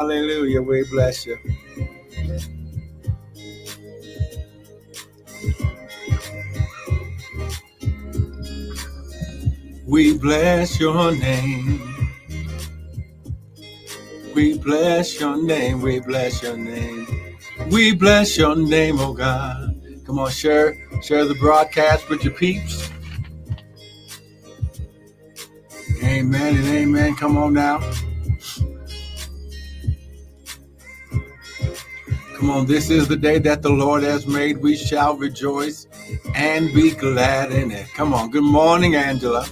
Hallelujah. We bless you. We bless your name. We bless your name. We bless your name. We bless your name, oh God. Come on, share the broadcast with your peeps. Amen and amen. Come on now. Come on, this is the day that the Lord has made. We shall rejoice and be glad in it. Come on. Good morning, Angela.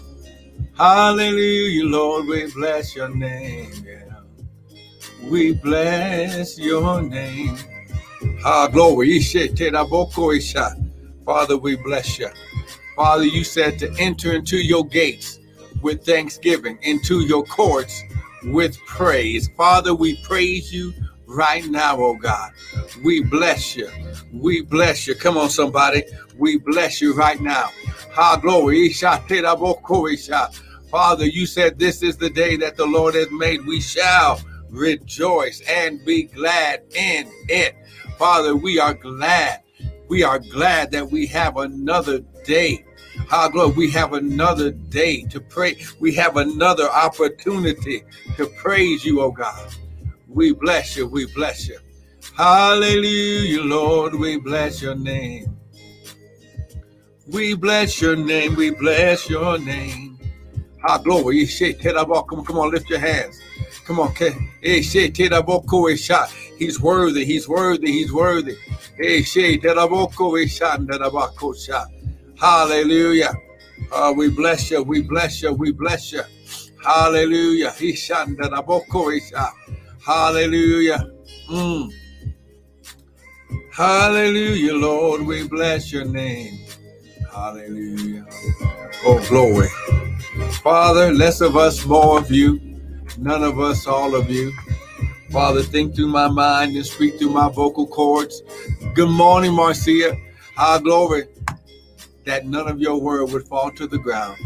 Hallelujah, Lord. We bless your name. Yeah. We bless your name. Ah, glory. Father, we bless you. Father, you said to enter into your gates with thanksgiving, into your courts with praise. Father, we praise you right now, oh God. We bless you. We bless you. Come on, somebody. We bless you right now. Ha, glory. Father, you said this is the day that the Lord has made. We shall rejoice and be glad in it. Father, we are glad. We are glad that we have another day. Our glory, we have another day to pray. We have another opportunity to praise you, oh God. We bless you. We bless you. Hallelujah, Lord. We bless your name. We bless your name. We bless your name. Our glory. Come on, lift your hands. Come on. He's worthy. He's worthy. He's worthy. Hallelujah. We bless you. We bless you. We bless you. Hallelujah. Hallelujah. Hallelujah, Lord. We bless your name. Hallelujah. Oh, glory. Father, less of us, more of you. None of us, all of you. Father, think through my mind and speak through my vocal cords. Good morning, Marcia. Our glory. That none of your word would fall to the ground,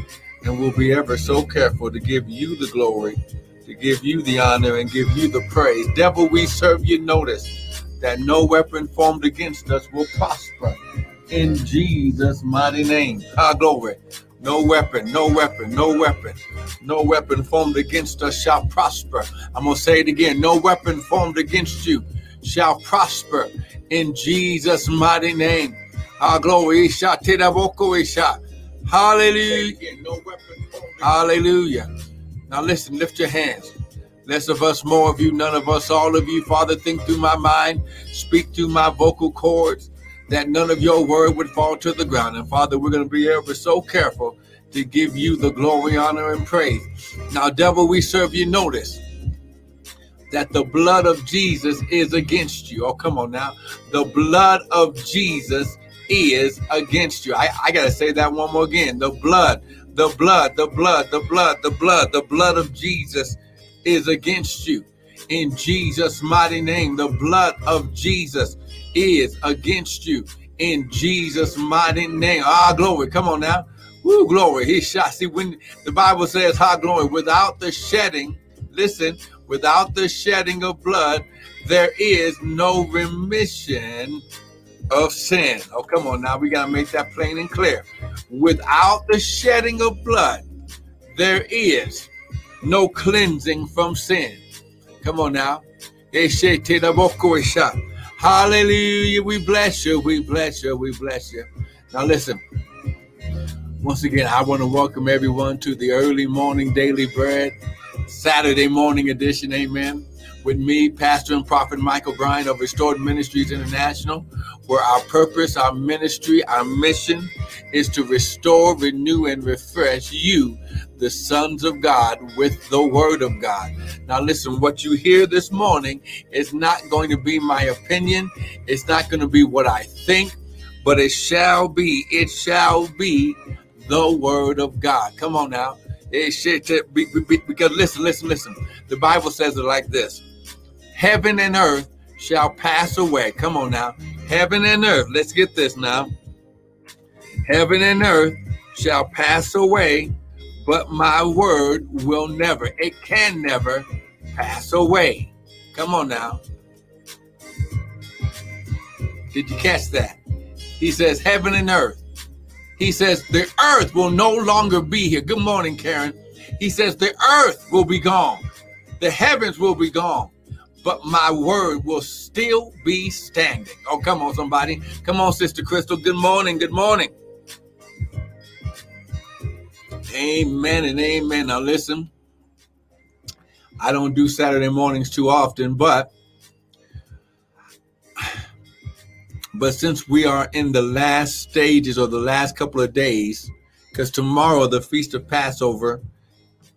and we'll be ever so careful to give you the glory, to give you the honor, and give you the praise. Devil, we serve you notice that no weapon formed against us will prosper in Jesus' mighty name. Our glory. No weapon, no weapon, no weapon, no weapon formed against us shall prosper. I'm going to say it again. No weapon formed against you shall prosper in Jesus' mighty name. Our glory. Hallelujah. Hallelujah. Now listen, lift your hands. Less of us, more of you, none of us, all of you. Father, think through my mind, speak through my vocal cords, that none of your word would fall to the ground. And Father, we're going to be ever so careful to give you the glory, honor, and praise. Now, devil, we serve you notice that the blood of Jesus is against you. Oh, come on now. The blood of Jesus is against you. I gotta say that one more again. The blood of Jesus is against you. In Jesus' mighty name, the blood of Jesus is against you. In Jesus' mighty name. Ah, glory. Come on now. Woo, glory. He shot. See, when the Bible says, ah, glory, without the shedding, listen, without the shedding of blood, there is no remission of sin. Oh, come on now. We got to make that plain and clear. Without the shedding of blood, there is no cleansing from sin. Come on now. Hallelujah. We bless you. We bless you. We bless you. Now listen. Once again, I want to welcome everyone to the early morning daily bread, Saturday morning edition. Amen. With me, Pastor and Prophet Michael Bryan of Restored Ministries International, where our purpose, our ministry, our mission is to restore, renew, and refresh you, the sons of God, with the word of God. Now listen, what you hear this morning is not going to be my opinion. It's not going to be what I think, but it shall be the word of God. Come on now. Because listen. The Bible says it like this. Heaven and earth shall pass away. Come on now. Heaven and earth. Let's get this now. Heaven and earth shall pass away, but my word will never. It can never pass away. Come on now. Did you catch that? He says, heaven and earth. He says, the earth will no longer be here. Good morning, Karen. He says, the earth will be gone. The heavens will be gone. But my word will still be standing. Oh, come on, somebody. Come on, Sister Crystal. Good morning. Good morning. Amen and amen. Now, listen. I don't do Saturday mornings too often, but since we are in the last stages or the last couple of days, because tomorrow the Feast of Passover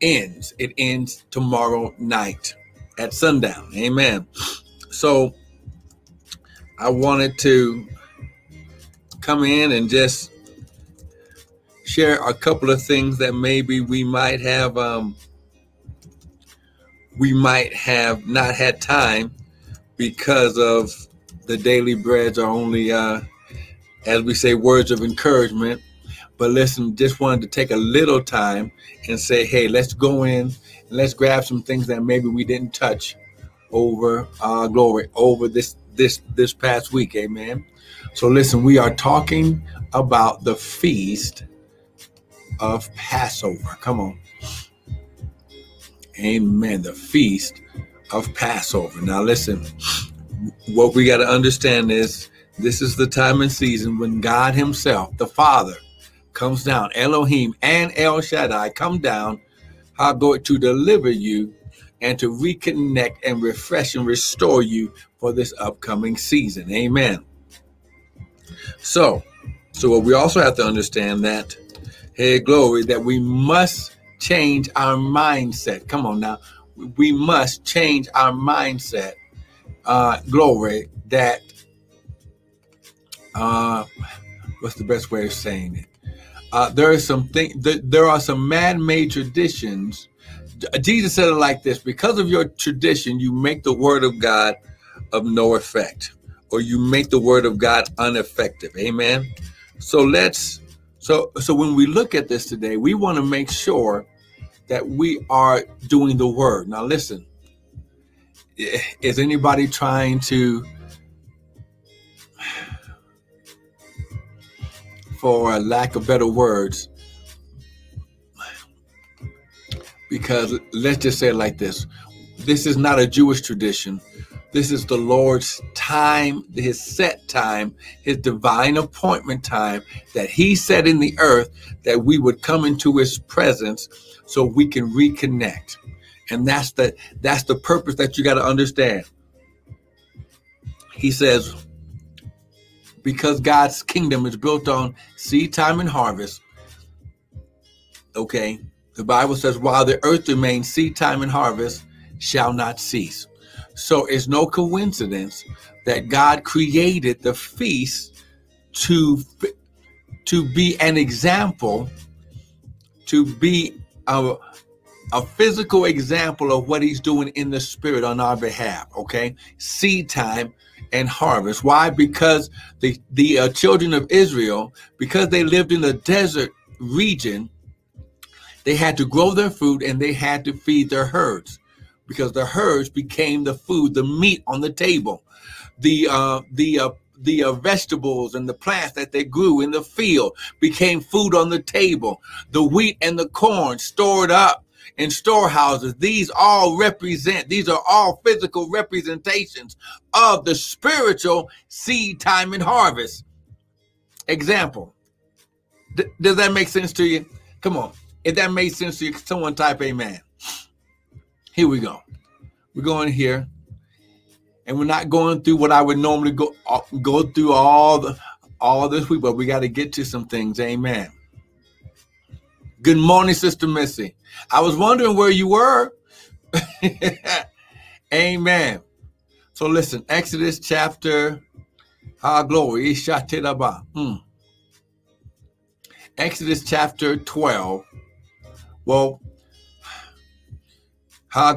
ends. It ends tomorrow night at sundown. Amen. So I wanted to come in and just share a couple of things that maybe we might have not had time because of the daily breads are only, as we say, words of encouragement. But listen, just wanted to take a little time and say, hey, let's go in and let's grab some things that maybe we didn't touch over this past week. Amen. So listen, we are talking about the Feast of Passover. Come on. Amen. The Feast of Passover. Now, listen, what we got to understand is this is the time and season when God himself, the Father, comes down. Elohim and El Shaddai come down to deliver you and to reconnect and refresh and restore you for this upcoming season. Amen. So what we also have to understand that, hey, glory, that we must change our mindset. Come on now. We must change our mindset. Glory, that what's the best way of saying it? There are some man-made traditions. Jesus said it like this: because of your tradition, you make the word of God of no effect, or you make the word of God ineffective. Amen. So when we look at this today, we want to make sure that we are doing the word. Now listen, is anybody trying to, for lack of better words, because let's just say it like this. This is not a Jewish tradition. This is the Lord's time, his set time, his divine appointment time that he set in the earth that we would come into his presence so we can reconnect. And that's the purpose that you got to understand. He says, because God's kingdom is built on seed time and harvest. Okay, the Bible says, while the earth remains, seed time and harvest shall not cease. So it's no coincidence that God created the feast to be an example, to be a physical example of what he's doing in the spirit on our behalf. Okay, seed time and harvest. Why? Because the children of Israel, because they lived in the desert region, they had to grow their food and they had to feed their herds, because the herds became the food, the meat on the table, the vegetables and the plants that they grew in the field became food on the table. The wheat and the corn stored up in storehouses. These are all physical representations of the spiritual seed time and harvest example. Does that make sense to you? Come on. If that made sense to you, someone type amen. Here we go. We're going here, and we're not going through what I would normally go through all this week, but we got to get to some things. Amen. Good morning, Sister Missy. I was wondering where you were. Amen. So listen, Exodus chapter, glory, Exodus chapter 12. Well,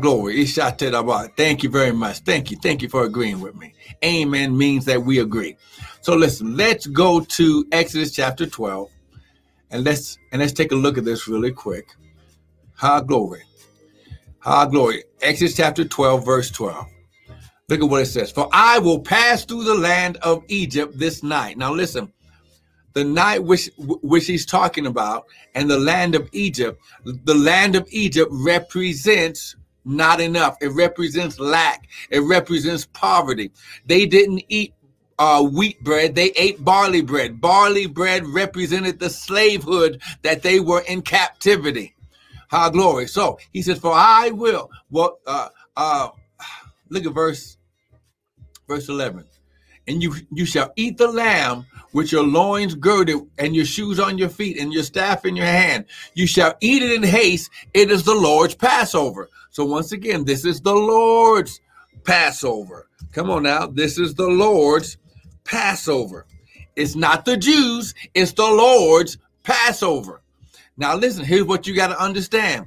glory, thank you very much. Thank you for agreeing with me. Amen means that we agree. So listen, let's go to Exodus chapter 12. And let's take a look at this really quick. Exodus chapter 12, verse 12. Look at what it says. For I will pass through the land of Egypt this night. Now listen, the night which he's talking about and the land of Egypt represents not enough. It represents lack. It represents poverty. They didn't eat wheat bread. They ate barley bread. Barley bread represented the slavehood that they were in captivity. High glory. So he says, for I will, look at verse 11. And you shall eat the lamb with your loins girded and your shoes on your feet and your staff in your hand. You shall eat it in haste. It is the Lord's Passover. So once again, this is the Lord's Passover. Come on now. This is the Lord's Passover. It's not the Jews. It's the Lord's Passover. Now listen, here's what you got to understand.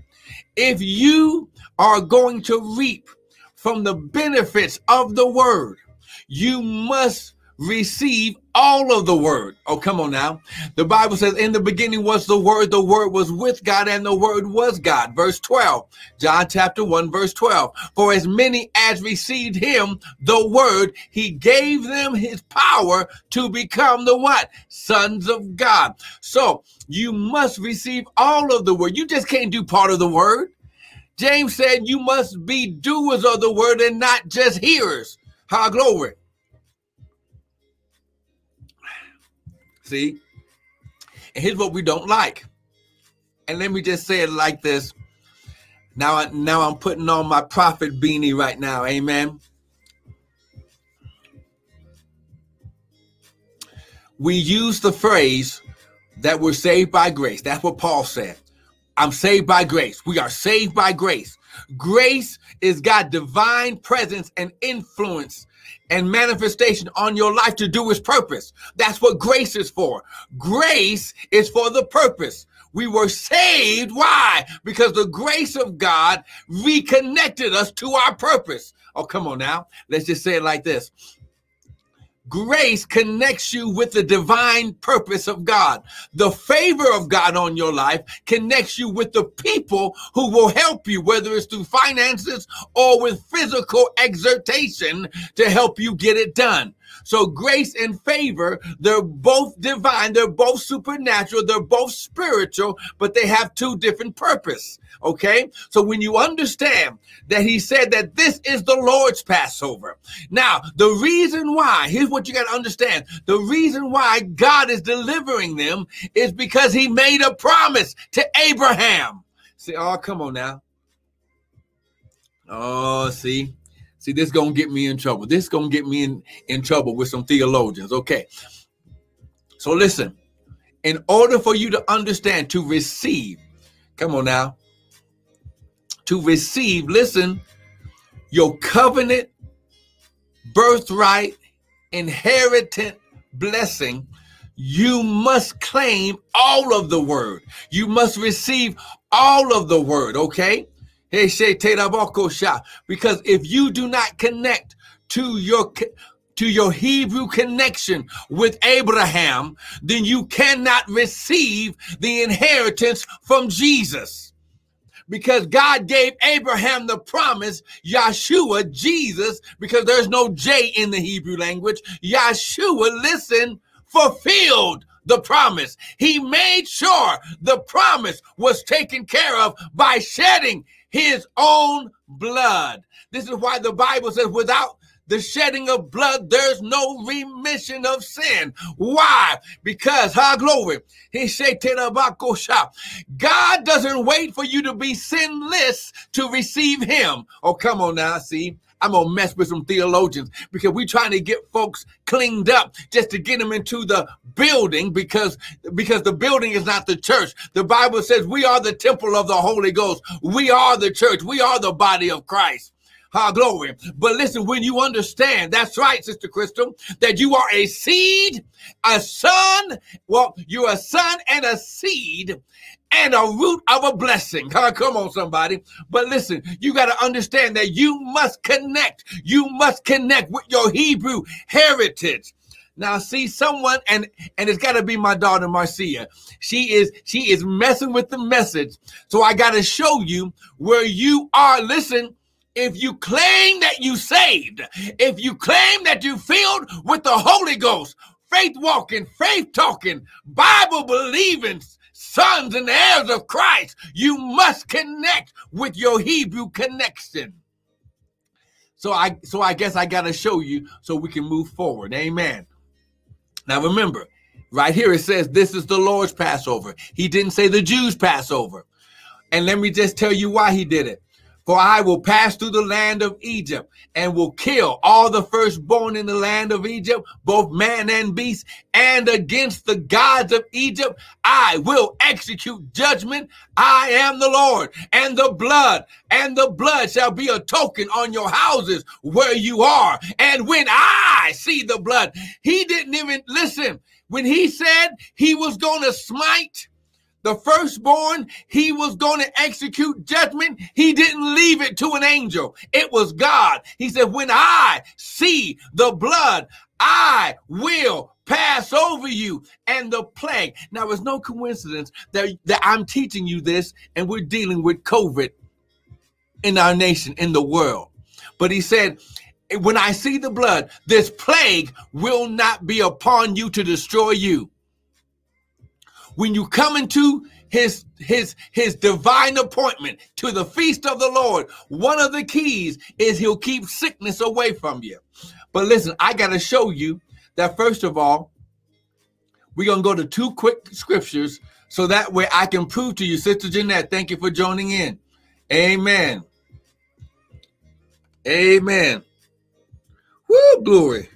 If you are going to reap from the benefits of the word, you must receive all of the word. Oh, come on now. The Bible says, in the beginning was the word was with God, and the word was God. Verse 12, John chapter 1, verse 12. For as many as received him, the word, he gave them his power to become the what? Sons of God. So you must receive all of the word. You just can't do part of the word. James said you must be doers of the word and not just hearers. High glory. See, and here's what we don't like. And let me just say it like this. Now I'm putting on my prophet beanie right now. Amen. We use the phrase that we're saved by grace. That's what Paul said. I'm saved by grace. We are saved by grace. Grace is God's divine presence and influence and manifestation on your life to do his purpose. That's what grace is for. Grace is for the purpose. We were saved. Why? Because the grace of God reconnected us to our purpose. Oh, come on now. Let's just say it like this. Grace connects you with the divine purpose of God. The favor of God on your life connects you with the people who will help you, whether it's through finances or with physical exertion to help you get it done. So grace and favor, they're both divine, they're both supernatural, they're both spiritual, but they have two different purposes. Okay, so when you understand that he said that this is the Lord's Passover. Now, the reason why, here's what you got to understand. The reason why God is delivering them is because he made a promise to Abraham. See, oh, come on now. Oh, see, this is going to get me in trouble. This is going to get me in trouble with some theologians. Okay, so listen, in order for you to understand, to receive, come on now. To receive, listen, your covenant, birthright, inheritance, blessing, you must claim all of the word. You must receive all of the word, okay? Because if you do not connect to your Hebrew connection with Abraham, then you cannot receive the inheritance from Jesus. Because God gave Abraham the promise, Yahshua, Jesus, because there's no J in the Hebrew language. Yahshua, listen, fulfilled the promise. He made sure the promise was taken care of by shedding his own blood. This is why the Bible says without the shedding of blood, there's no remission of sin. Why? Because, high glory, God doesn't wait for you to be sinless to receive him. Oh, come on now, see? I'm going to mess with some theologians because we're trying to get folks cleaned up just to get them into the building because the building is not the church. The Bible says we are the temple of the Holy Ghost. We are the church. We are the body of Christ. Our glory. But listen, when you understand, that's right, Sister Crystal, that you are a seed, a son. Well, you're a son and a seed and a root of a blessing. Come on, somebody. But listen, you got to understand that you must connect. You must connect with your Hebrew heritage. Now, see, someone, and it's got to be my daughter, Marcia. She is messing with the message. So I got to show you where you are. Listen. If you claim that you saved, if you claim that you filled with the Holy Ghost, faith walking, faith talking, Bible believing sons and heirs of Christ, you must connect with your Hebrew connection. So I guess I got to show you so we can move forward. Amen. Now, remember, right here, it says this is the Lord's Passover. He didn't say the Jews' Passover. And let me just tell you why he did it. For I will pass through the land of Egypt and will kill all the firstborn in the land of Egypt, both man and beast, and against the gods of Egypt I will execute judgment. I am the Lord, and the blood shall be a token on your houses where you are. And when I see the blood, he didn't even listen. When he said he was going to smite the firstborn, he was going to execute judgment. He didn't leave it to an angel. It was God. He said, when I see the blood, I will pass over you and the plague. Now, it's no coincidence that I'm teaching you this and we're dealing with COVID in our nation, in the world. But he said, when I see the blood, this plague will not be upon you to destroy you. When you come into his divine appointment to the feast of the Lord, one of the keys is he'll keep sickness away from you. But listen, I got to show you that, first of all, we're going to go to two quick scriptures so that way I can prove to you. Sister Jeanette, thank you for joining in. Amen. Amen. Woo, glory.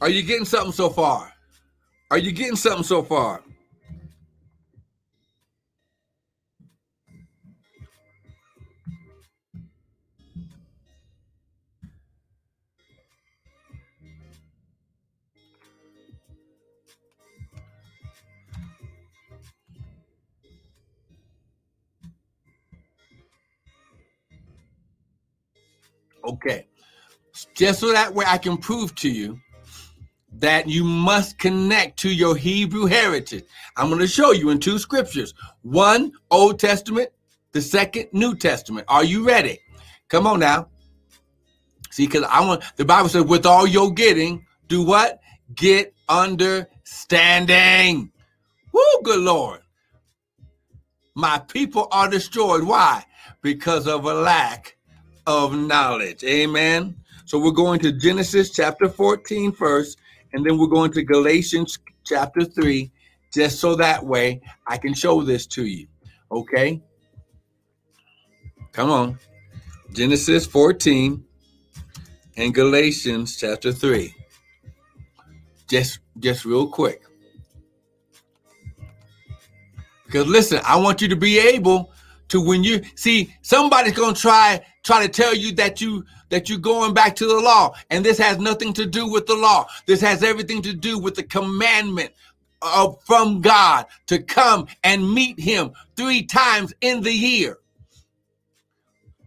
Are you getting something so far? Are you getting something so far? Okay. Just so that way I can prove to you that you must connect to your Hebrew heritage. I'm going to show you in two scriptures. One, Old Testament. The second, New Testament. Are you ready? Come on now. See, because the Bible says, with all your getting, do what? Get understanding. Woo, good Lord. My people are destroyed. Why? Because of a lack of knowledge. Amen. So we're going to Genesis chapter 14 first. And then we're going to Galatians chapter 3, just so that way I can show this to you. Okay? Come on. Genesis 14 and Galatians chapter 3. Just real quick. Because listen, I want you to be able to, when you see somebody's going to try to tell you that you're going back to the law. And this has nothing to do with the law. This has everything to do with the commandment from God to come and meet him 3 times in the year.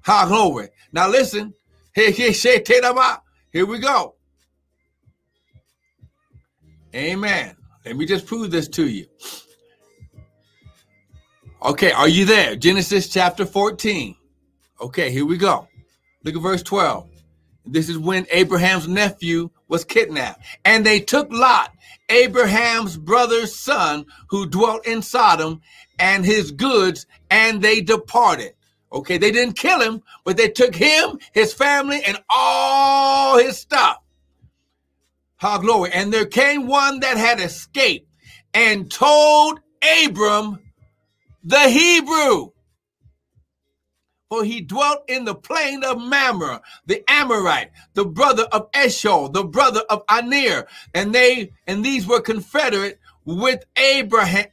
Ha, glory. Now listen, here we go. Amen. Let me just prove this to you. Okay, are you there? Genesis chapter 14. Okay, here we go. Look at verse 12. This is when Abraham's nephew was kidnapped. And they took Lot, Abraham's brother's son, who dwelt in Sodom, and his goods, and they departed. Okay, they didn't kill him, but they took him, his family, and all his stuff. How glory. And there came one that had escaped and told Abram the Hebrew. For he dwelt in the plain of Mamre, the Amorite, the brother of Eshol, the brother of Anir, and these were confederate with Abraham,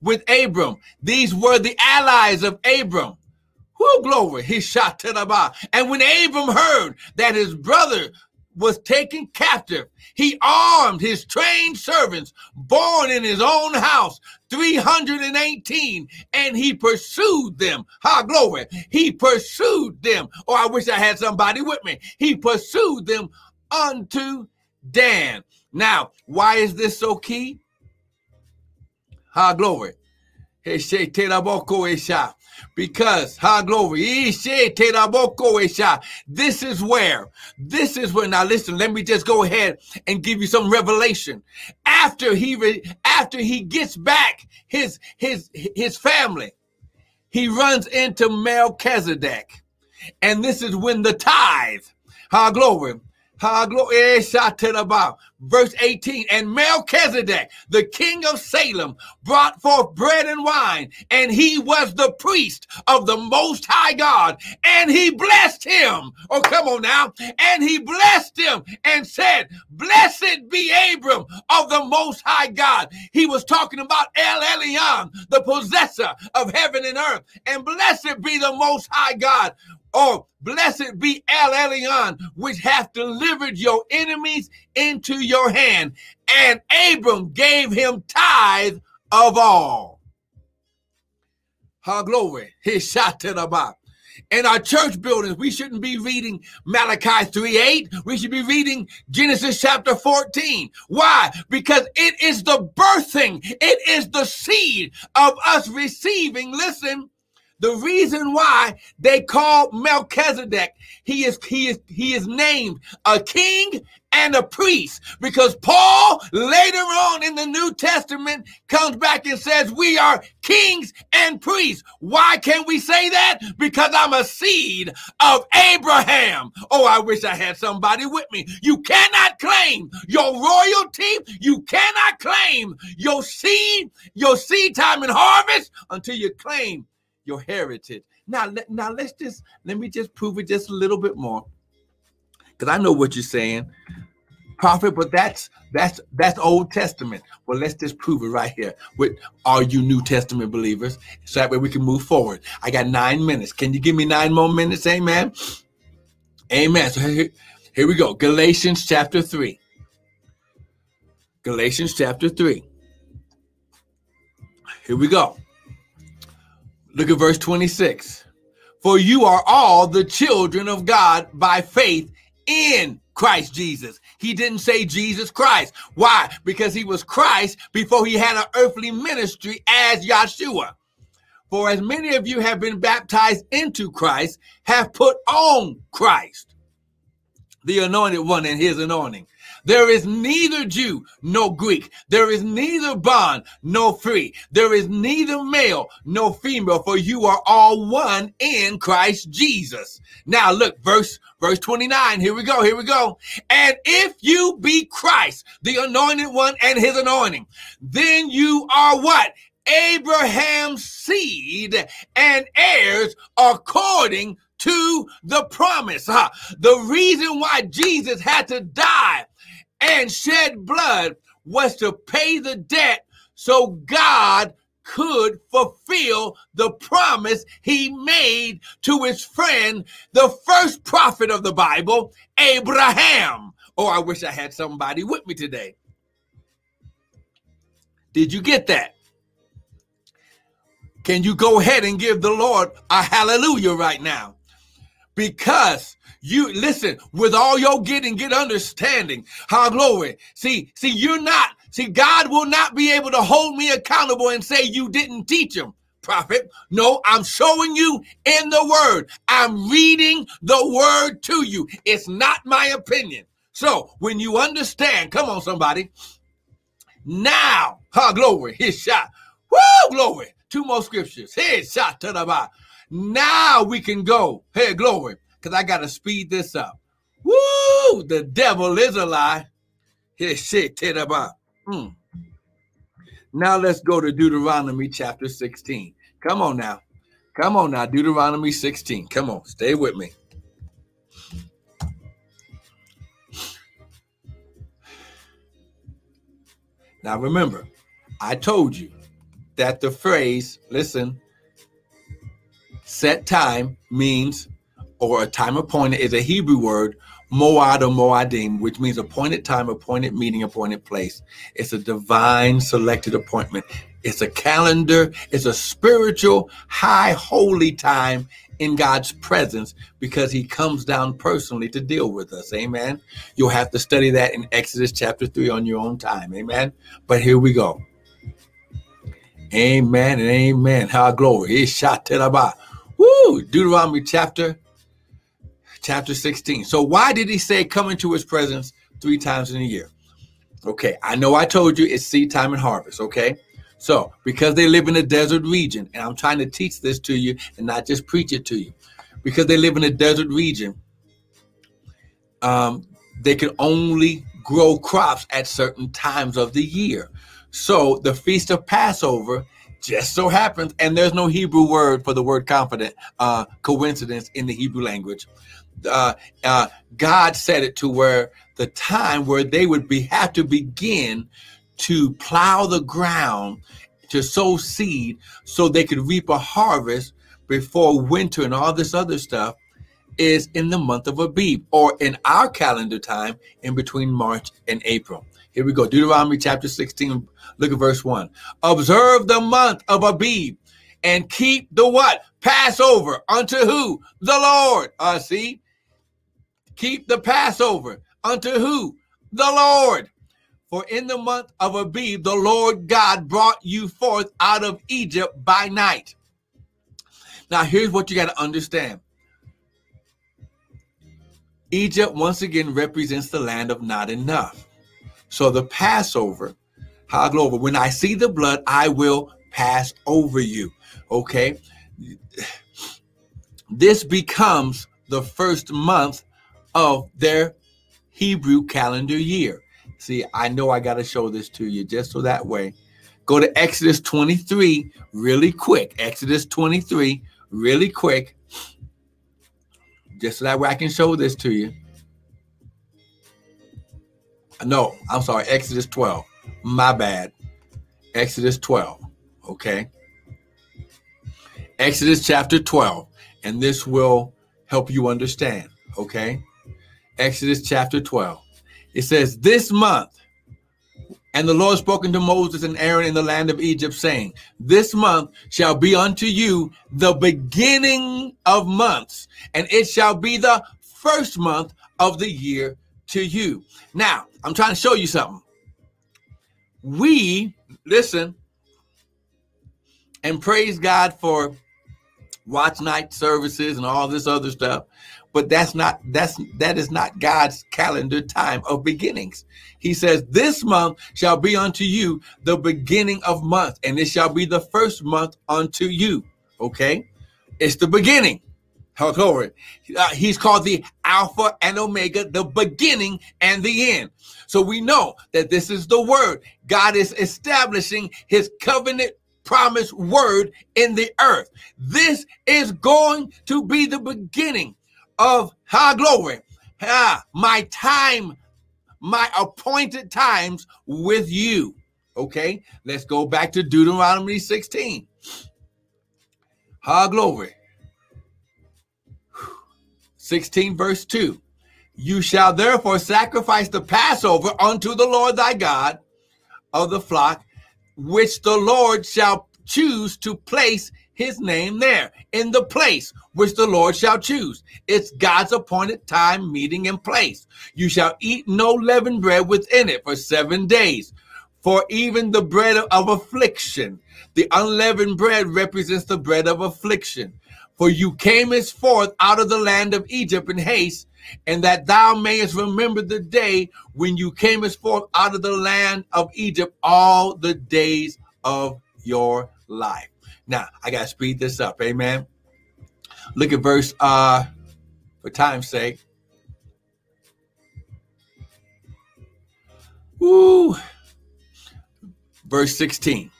with Abram. These were the allies of Abram. Who glory! He shot to the bar. And when Abram heard that his brother was taken captive, he armed his trained servants, born in his own house, 318, and he pursued them. Ha, glory. He pursued them. Oh, I wish I had somebody with me. He pursued them unto Dan. Now, why is this so key? Ha, glory. Because, high glory, this is when, now listen, let me just go ahead and give you some revelation. After he gets back his family, he runs into Melchizedek. And this is when the tithe, high glory, verse 18, and Melchizedek, the king of Salem, brought forth bread and wine, and he was the priest of the Most High God, and he blessed him. Oh, come on now. And he blessed him and said, blessed be Abram of the Most High God. He was talking about El Elyon, the possessor of heaven and earth, and blessed be the Most High God. Oh, blessed be El Elyon, which hath delivered your enemies into your hand. And Abram gave him tithe of all. Her glory, his shot to the bottom. In our church buildings, we shouldn't be reading Malachi 3:8. We should be reading Genesis chapter 14. Why? Because it is the birthing. It is the seed of us receiving, listen, the reason why they call Melchizedek, he is named a king and a priest, because Paul later on in the New Testament comes back and says, we are kings and priests. Why can we say that? Because I'm a seed of Abraham. Oh, I wish I had somebody with me. You cannot claim your royalty. You cannot claim your seed time and harvest until you claim your heritage. Now let me just prove it just a little bit more, because I know what you're saying, prophet, but that's Old Testament. Well, let's just prove it right here with all you New Testament believers, so that way we can move forward. I got 9 minutes. Can you give me 9 more minutes? Amen. So here we go. Galatians chapter 3. Here we go. Look at verse 26. For you are all the children of God by faith in Christ Jesus. He didn't say Jesus Christ. Why? Because he was Christ before he had an earthly ministry as Yahshua. For as many of you have been baptized into Christ, have put on Christ, the anointed one and his anointing. There is neither Jew nor Greek. There is neither bond nor free. There is neither male nor female, for you are all one in Christ Jesus. Now look, verse 29. Here we go. And if you be Christ, the anointed one and his anointing, then you are what? Abraham's seed and heirs according to the promise. The reason why Jesus had to die and shed blood was to pay the debt so God could fulfill the promise he made to his friend, the first prophet of the Bible, Abraham. Oh, I wish I had somebody with me today. Did you get that? Can you go ahead and give the Lord a hallelujah right now? Because you listen, with all your getting, get understanding. High glory. See, God will not be able to hold me accountable and say you didn't teach him, prophet. No, I'm showing you in the word. I'm reading the word to you. It's not my opinion. So when you understand, come on, somebody. Now, high glory, his shot. Woo, glory. 2 more scriptures. Hey, shot to the bar. Now we can go. Hey, glory. Because I got to speed this up. Woo! The devil is a lie. His shit, titaba. Now let's go to Deuteronomy chapter 16. Come on now. Deuteronomy 16. Come on. Stay with me. Now remember, I told you that the phrase, listen, set time means, or a time appointed, is a Hebrew word, moad or moadim, which means appointed time, appointed meeting, appointed place. It's a divine selected appointment. It's a calendar. It's a spiritual, high, holy time in God's presence, because he comes down personally to deal with us. Amen. You'll have to study that in Exodus chapter 3 on your own time. Amen. But here we go. Amen and amen. How glory. Woo! Deuteronomy chapter 16. So why did he say come into his presence 3 times in a year? Okay, I know I told you it's seed time and harvest, okay? So because they live in a desert region, and I'm trying to teach this to you and not just preach it to you. Because they live in a desert region, they can only grow crops at certain times of the year. So the Feast of Passover just so happens, and there's no Hebrew word for the word coincidence in the Hebrew language. God said it to where the time where they would have to begin to plow the ground, to sow seed, so they could reap a harvest before winter and all this other stuff, is in the month of Abib, or in our calendar time, in between March and April. Here we go, Deuteronomy chapter 16, look at verse 1. Observe the month of Abib and keep the what? Passover unto who? The Lord. See? Keep the Passover unto who? The Lord. For in the month of Abib, the Lord God brought you forth out of Egypt by night. Now, here's what you got to understand. Egypt, once again, represents the land of not enough. So the Passover, when I see the blood, I will pass over you, okay? This becomes the first month of their Hebrew calendar year. See, I know I got to show this to you just so that way. Go to Exodus 23 really quick. Exodus 23 really quick. Just so that way I can show this to you. No, I'm sorry. Exodus 12. My bad. Exodus 12. Okay. Exodus chapter 12. And this will help you understand. Okay. Exodus chapter 12. It says, this month, and the Lord spoke to Moses and Aaron in the land of Egypt, saying, this month shall be unto you the beginning of months, and it shall be the first month of the year to you. Now, I'm trying to show you something. We, listen, and praise God for watch night services and all this other stuff. But that is not God's calendar time of beginnings. He says, this month shall be unto you the beginning of month, and it shall be the first month unto you. Okay? It's the beginning. Glory. He's called the Alpha and Omega, the beginning and the end. So we know that this is the word. God is establishing his covenant promise word in the earth. This is going to be the beginning of my time, my appointed times with you. Okay, let's go back to Deuteronomy 16. Glory. 16 verse 2. You shall therefore sacrifice the Passover unto the Lord thy God of the flock, which the Lord shall choose to place his name there, in the place which the Lord shall choose. It's God's appointed time, meeting, and place. You shall eat no leavened bread within it for 7 days. For even the bread of affliction, the unleavened bread represents the bread of affliction. For you camest forth out of the land of Egypt in haste, and that thou mayest remember the day when you camest forth out of the land of Egypt all the days of your life. Now, I got to speed this up. Amen. Look at verse, for time's sake. Woo. Verse 16.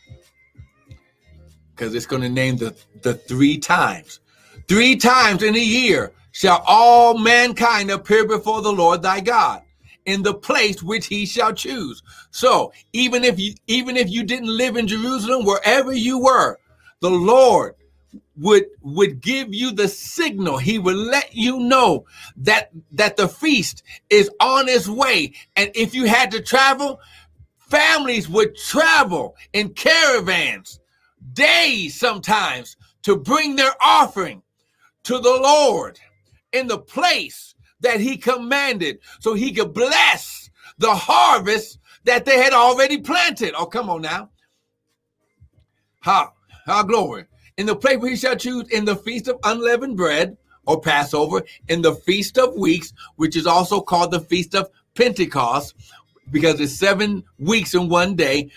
Because it's going to name the 3 times. 3 times in a year shall all mankind appear before the Lord thy God, in the place which he shall choose. So even if you didn't live in Jerusalem, wherever you were, the Lord would give you the signal. He would let you know that the feast is on its way. And if you had to travel, families would travel in caravans, days sometimes, to bring their offering to the Lord in the place that he commanded, so he could bless the harvest that they had already planted. Oh, come on now. How glory. In the place where he shall choose, in the feast of unleavened bread, or Passover, in the feast of weeks, which is also called the feast of Pentecost, because it's 7 weeks in one day,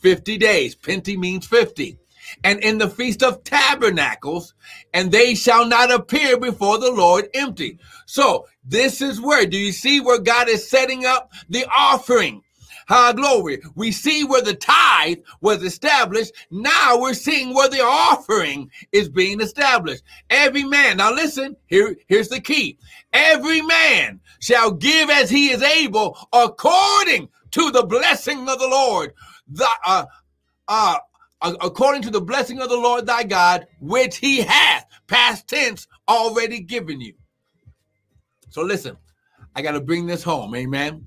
50 days. Pente means 50. And in the feast of tabernacles, and they shall not appear before the Lord empty. So this is where, do you see where God is setting up the offering? High glory. We see where the tithe was established. Now we're seeing where the offering is being established. Every man, now listen, here's the key. Every man shall give as he is able according to the blessing of the Lord. According to the blessing of the Lord thy God, which he hath, past tense, already given you. So listen, I got to bring this home, amen.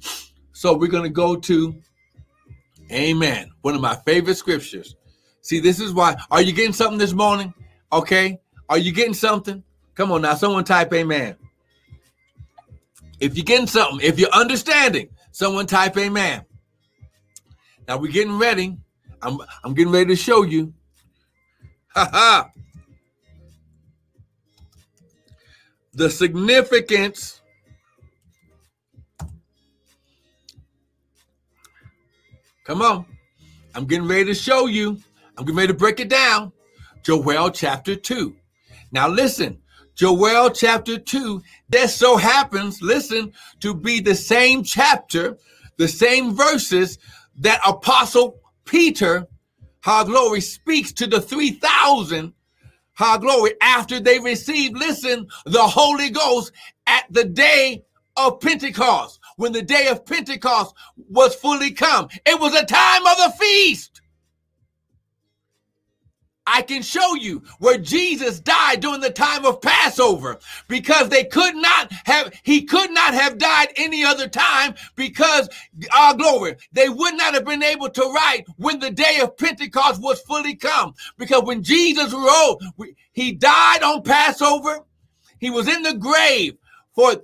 So we're going to go to, amen, one of my favorite scriptures. See, this is why. Are you getting something this morning? Okay. Are you getting something? Come on now, someone type amen. If you're getting something, if you're understanding, someone type amen. Now we're getting ready. I'm getting ready to show you. The significance . Come on. I'm getting ready to show you. I'm getting ready to break it down. Joel chapter 2. Now listen. Joel chapter 2 that so happens, listen, to be the same chapter, the same verses that Apostle Peter, how glory, speaks to the 3,000, how glory, after they received, listen, the Holy Ghost at the day of Pentecost. When the day of Pentecost was fully come, it was a time of the feast. I can show you where Jesus died during the time of Passover, because he could not have died any other time, because our glory, they would not have been able to write when the day of Pentecost was fully come. Because when Jesus rose, he died on Passover. He was in the grave for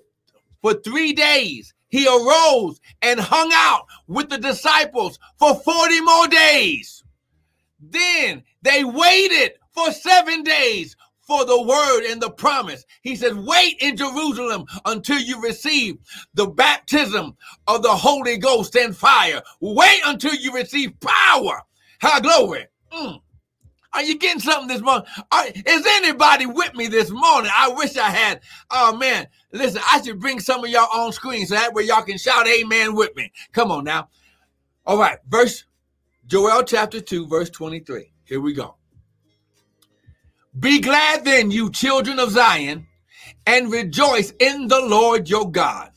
3 days. He arose and hung out with the disciples for 40 more days. Then they waited for 7 days for the word and the promise. He said, wait in Jerusalem until you receive the baptism of the Holy Ghost and fire. Wait until you receive power. High glory. Are you getting something this morning? Is anybody with me this morning? I wish I had. Oh, man. Listen, I should bring some of y'all on screen so that way y'all can shout amen with me. Come on now. All right. Joel chapter 2, verse 23. Here we go. Be glad then, you children of Zion, and rejoice in the Lord your God.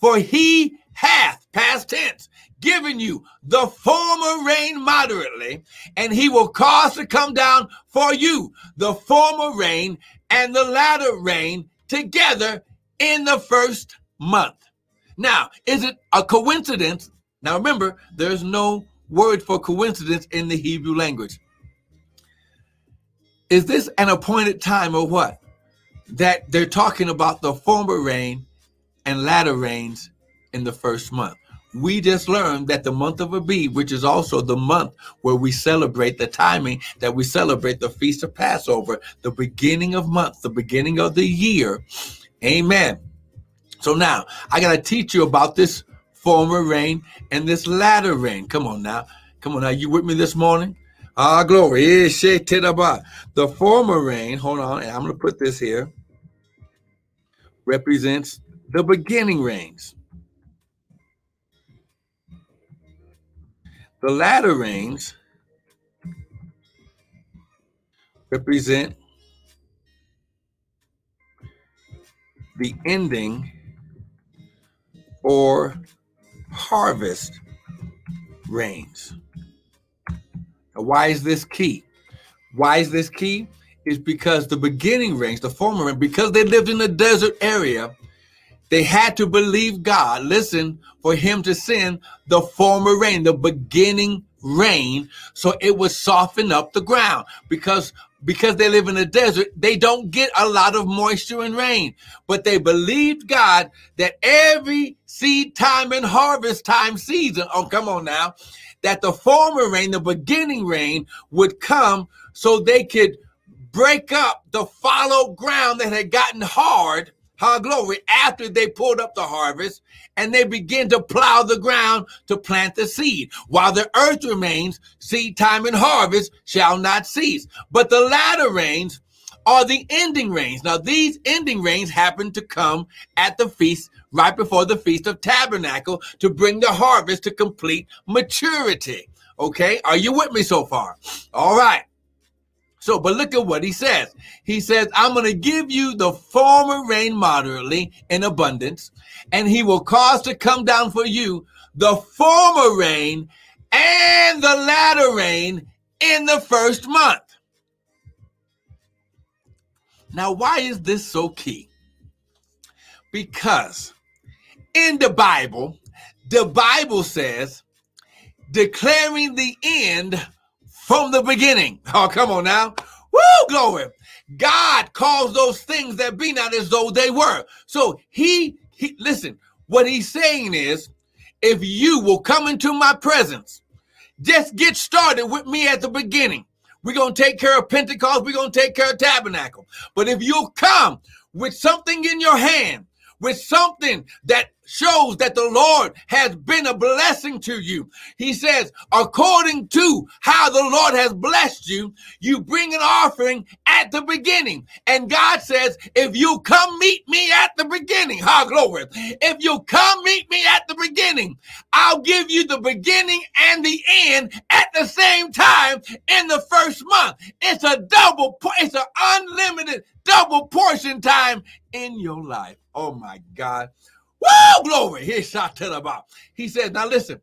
For he hath, past tense, given you the former rain moderately, and he will cause to come down for you the former rain and the latter rain together in the first month. Now, is it a coincidence? Now, remember, there's no word for coincidence in the Hebrew language. Is this an appointed time or what? That they're talking about the former rain and latter rains in the first month. We just learned that the month of Abib, which is also the month where we celebrate the timing that we celebrate the Feast of Passover, the beginning of month, the beginning of the year. Amen. So now I got to teach you about this former rain and this latter rain. Come on now. Come on now. You with me this morning? Ah, glory. The former rain, hold on, and I'm going to put this here, represents the beginning rains. The latter rains represent the ending or harvest rains. Now, why is this key? Why is this key? It's because the beginning rains, the former rain, because they lived in a desert area, they had to believe God, listen, for him to send the former rain, the beginning rain, so it would soften up the ground. Because they live in a desert, they don't get a lot of moisture and rain. But they believed God that every seed time and harvest time season, oh, come on now, that the former rain, the beginning rain, would come so they could break up the fallow ground that had gotten hard, her glory, after they pulled up the harvest, and they begin to plow the ground to plant the seed. While the earth remains, seed time and harvest shall not cease. But the latter rains are the ending rains. Now, these ending rains happen to come at the feast, right before the Feast of Tabernacle, to bring the harvest to complete maturity. Okay, are you with me so far? All right. So, but look at what he says. He says, I'm going to give you the former rain moderately in abundance, and he will cause to come down for you the former rain and the latter rain in the first month. Now, why is this so key? Because in the Bible says, declaring the end from the beginning. Oh, come on now. Woo, glory. God calls those things that be not as though they were. So he listen, what he's saying is, if you will come into my presence, just get started with me at the beginning. We're going to take care of Pentecost. We're going to take care of Tabernacle. But if you'll come with something in your hand, with something that shows that the Lord has been a blessing to you. He says, according to how the Lord has blessed you, you bring an offering at the beginning. And God says, if you come meet me at the beginning, ha, glory. If you come meet me at the beginning, I'll give you the beginning and the end at the same time in the first month. It's a double, it's an unlimited double portion time in your life. Oh my God. Woo, glory. He said, now listen,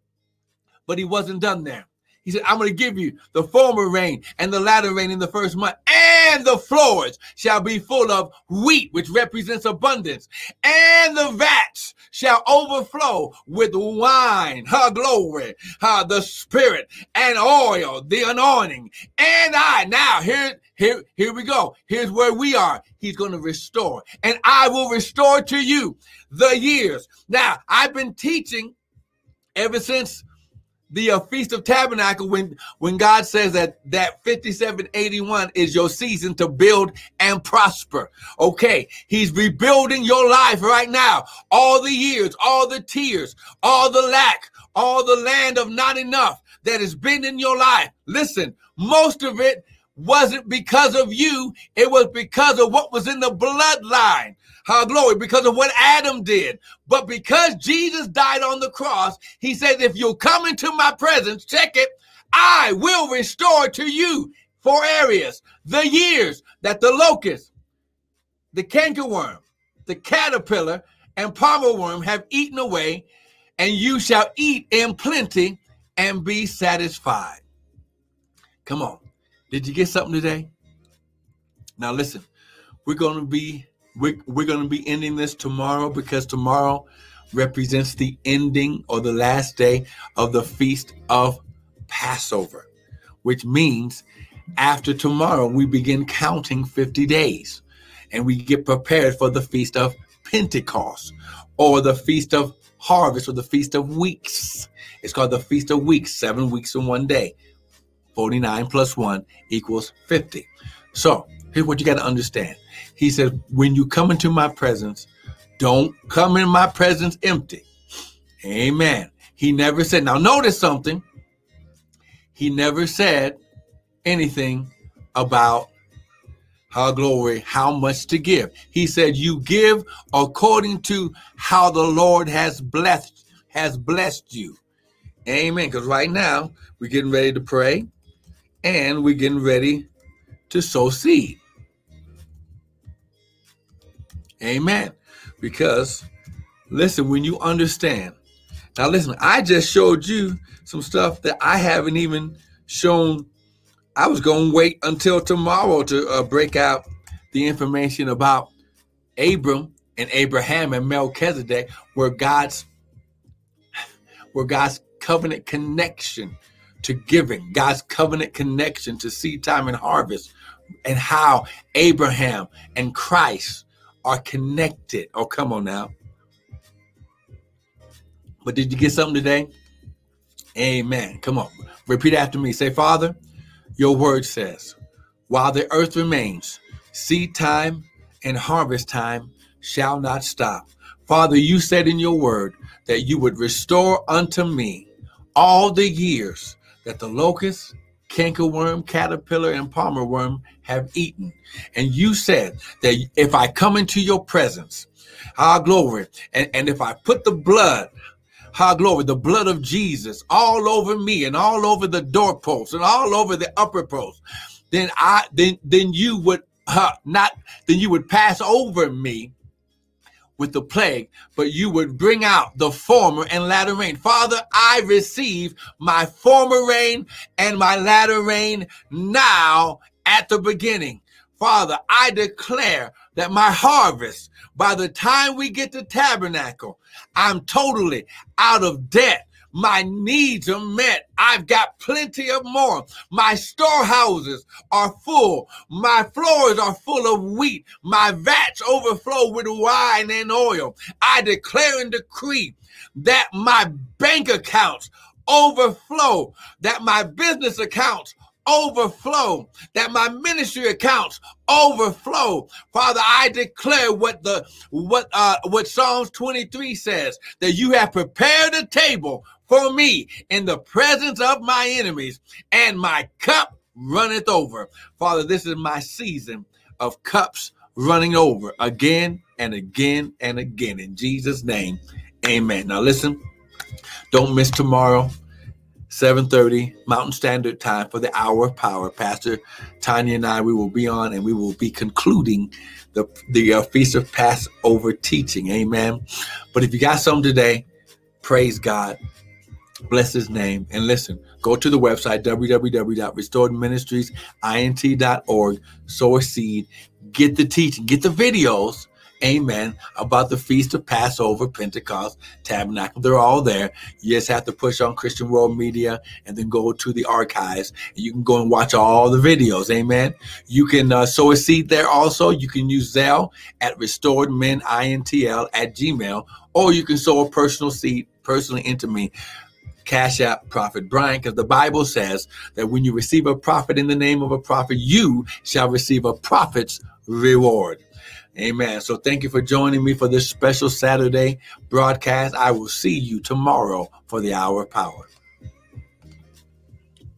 but he wasn't done there. He said, I'm going to give you the former rain and the latter rain in the first month, and the floors shall be full of wheat, which represents abundance, and the vats shall overflow with wine, her glory, her, the spirit, and oil, the anointing. And I, now here we go. Here's where we are. He's going to restore, and I will restore to you the years. Now, I've been teaching ever since the Feast of Tabernacle, when God says that 5781 is your season to build and prosper. Okay, he's rebuilding your life right now. All the years, all the tears, all the lack, all the land of not enough that has been in your life. Listen, most of it wasn't because of you. It was because of what was in the bloodline. Her glory, because of what Adam did. But because Jesus died on the cross, he says, if you'll come into my presence, check it, I will restore to you 4 areas. The years that the locust, the cankerworm, the caterpillar, and palmerworm have eaten away, and you shall eat in plenty and be satisfied. Come on. Did you get something today? Now listen, we're going to be ending this tomorrow, because tomorrow represents the ending or the last day of the Feast of Passover, which means after tomorrow, we begin counting 50 days and we get prepared for the Feast of Pentecost, or the Feast of Harvest, or the Feast of Weeks. It's called the Feast of Weeks, 7 weeks in one day. 49 plus 1 equals 50. So here's what you got to understand. He said, when you come into my presence, don't come in my presence empty. Amen. He never said, now notice something. He never said anything about her glory, how much to give. He said, you give according to how the Lord has blessed you. Amen. Because right now we're getting ready to pray, and we're getting ready to sow seed. Amen. Because, listen, when you understand. Now, listen, I just showed you some stuff that I haven't even shown. I was going to wait until tomorrow to break out the information about Abraham and Melchizedek, where God's covenant connection to giving, God's covenant connection to seed time and harvest, and how Abraham and Christ are connected. Oh, come on now. But did you get something today? Amen. Come on. Repeat after me. Say, Father, your word says, while the earth remains, seed time and harvest time shall not stop. Father, you said in your word that you would restore unto me all the years that the locust, cankerworm, caterpillar, and palmer worm have eaten. And you said that if I come into your presence, our glory, and if I put the blood, our glory, the blood of Jesus all over me and all over the doorposts and all over the upper post, then you would pass over me with the plague, but you would bring out the former and latter rain. Father, I receive my former rain and my latter rain now at the beginning. Father, I declare that my harvest, by the time we get to tabernacle, I'm totally out of debt. My needs are met. I've got plenty of more. My storehouses are full. My floors are full of wheat. My vats overflow with wine and oil. I declare and decree that my bank accounts overflow, that my business accounts overflow, that my ministry accounts overflow. Father, I declare what Psalms 23 says, that you have prepared a table for me in the presence of my enemies, and my cup runneth over. Father, this is my season of cups running over again and again and again. In Jesus' name, amen. Now listen, don't miss tomorrow, 7:30 Mountain Standard Time, for the Hour of Power. Pastor Tanya and I, we will be on, and we will be concluding the Feast of Passover teaching. Amen. But if you got something today, praise God. Bless his name. And listen, go to the website, www.restoredministriesint.org. Sow a seed. Get the teaching. Get the videos. Amen. About the Feast of Passover, Pentecost, Tabernacle. They're all there. You just have to push on Christian World Media and then go to the archives. You can go and watch all the videos. Amen. You can sow a seed there also. You can use Zelle at restoredmenintl@gmail.com, or you can sow a personal seed personally into me. Cash App Prophet Bryan, because the Bible says that when you receive a prophet in the name of a prophet, you shall receive a prophet's reward. Amen. So thank you for joining me for this special Saturday broadcast. I will see you tomorrow for the Hour of Power.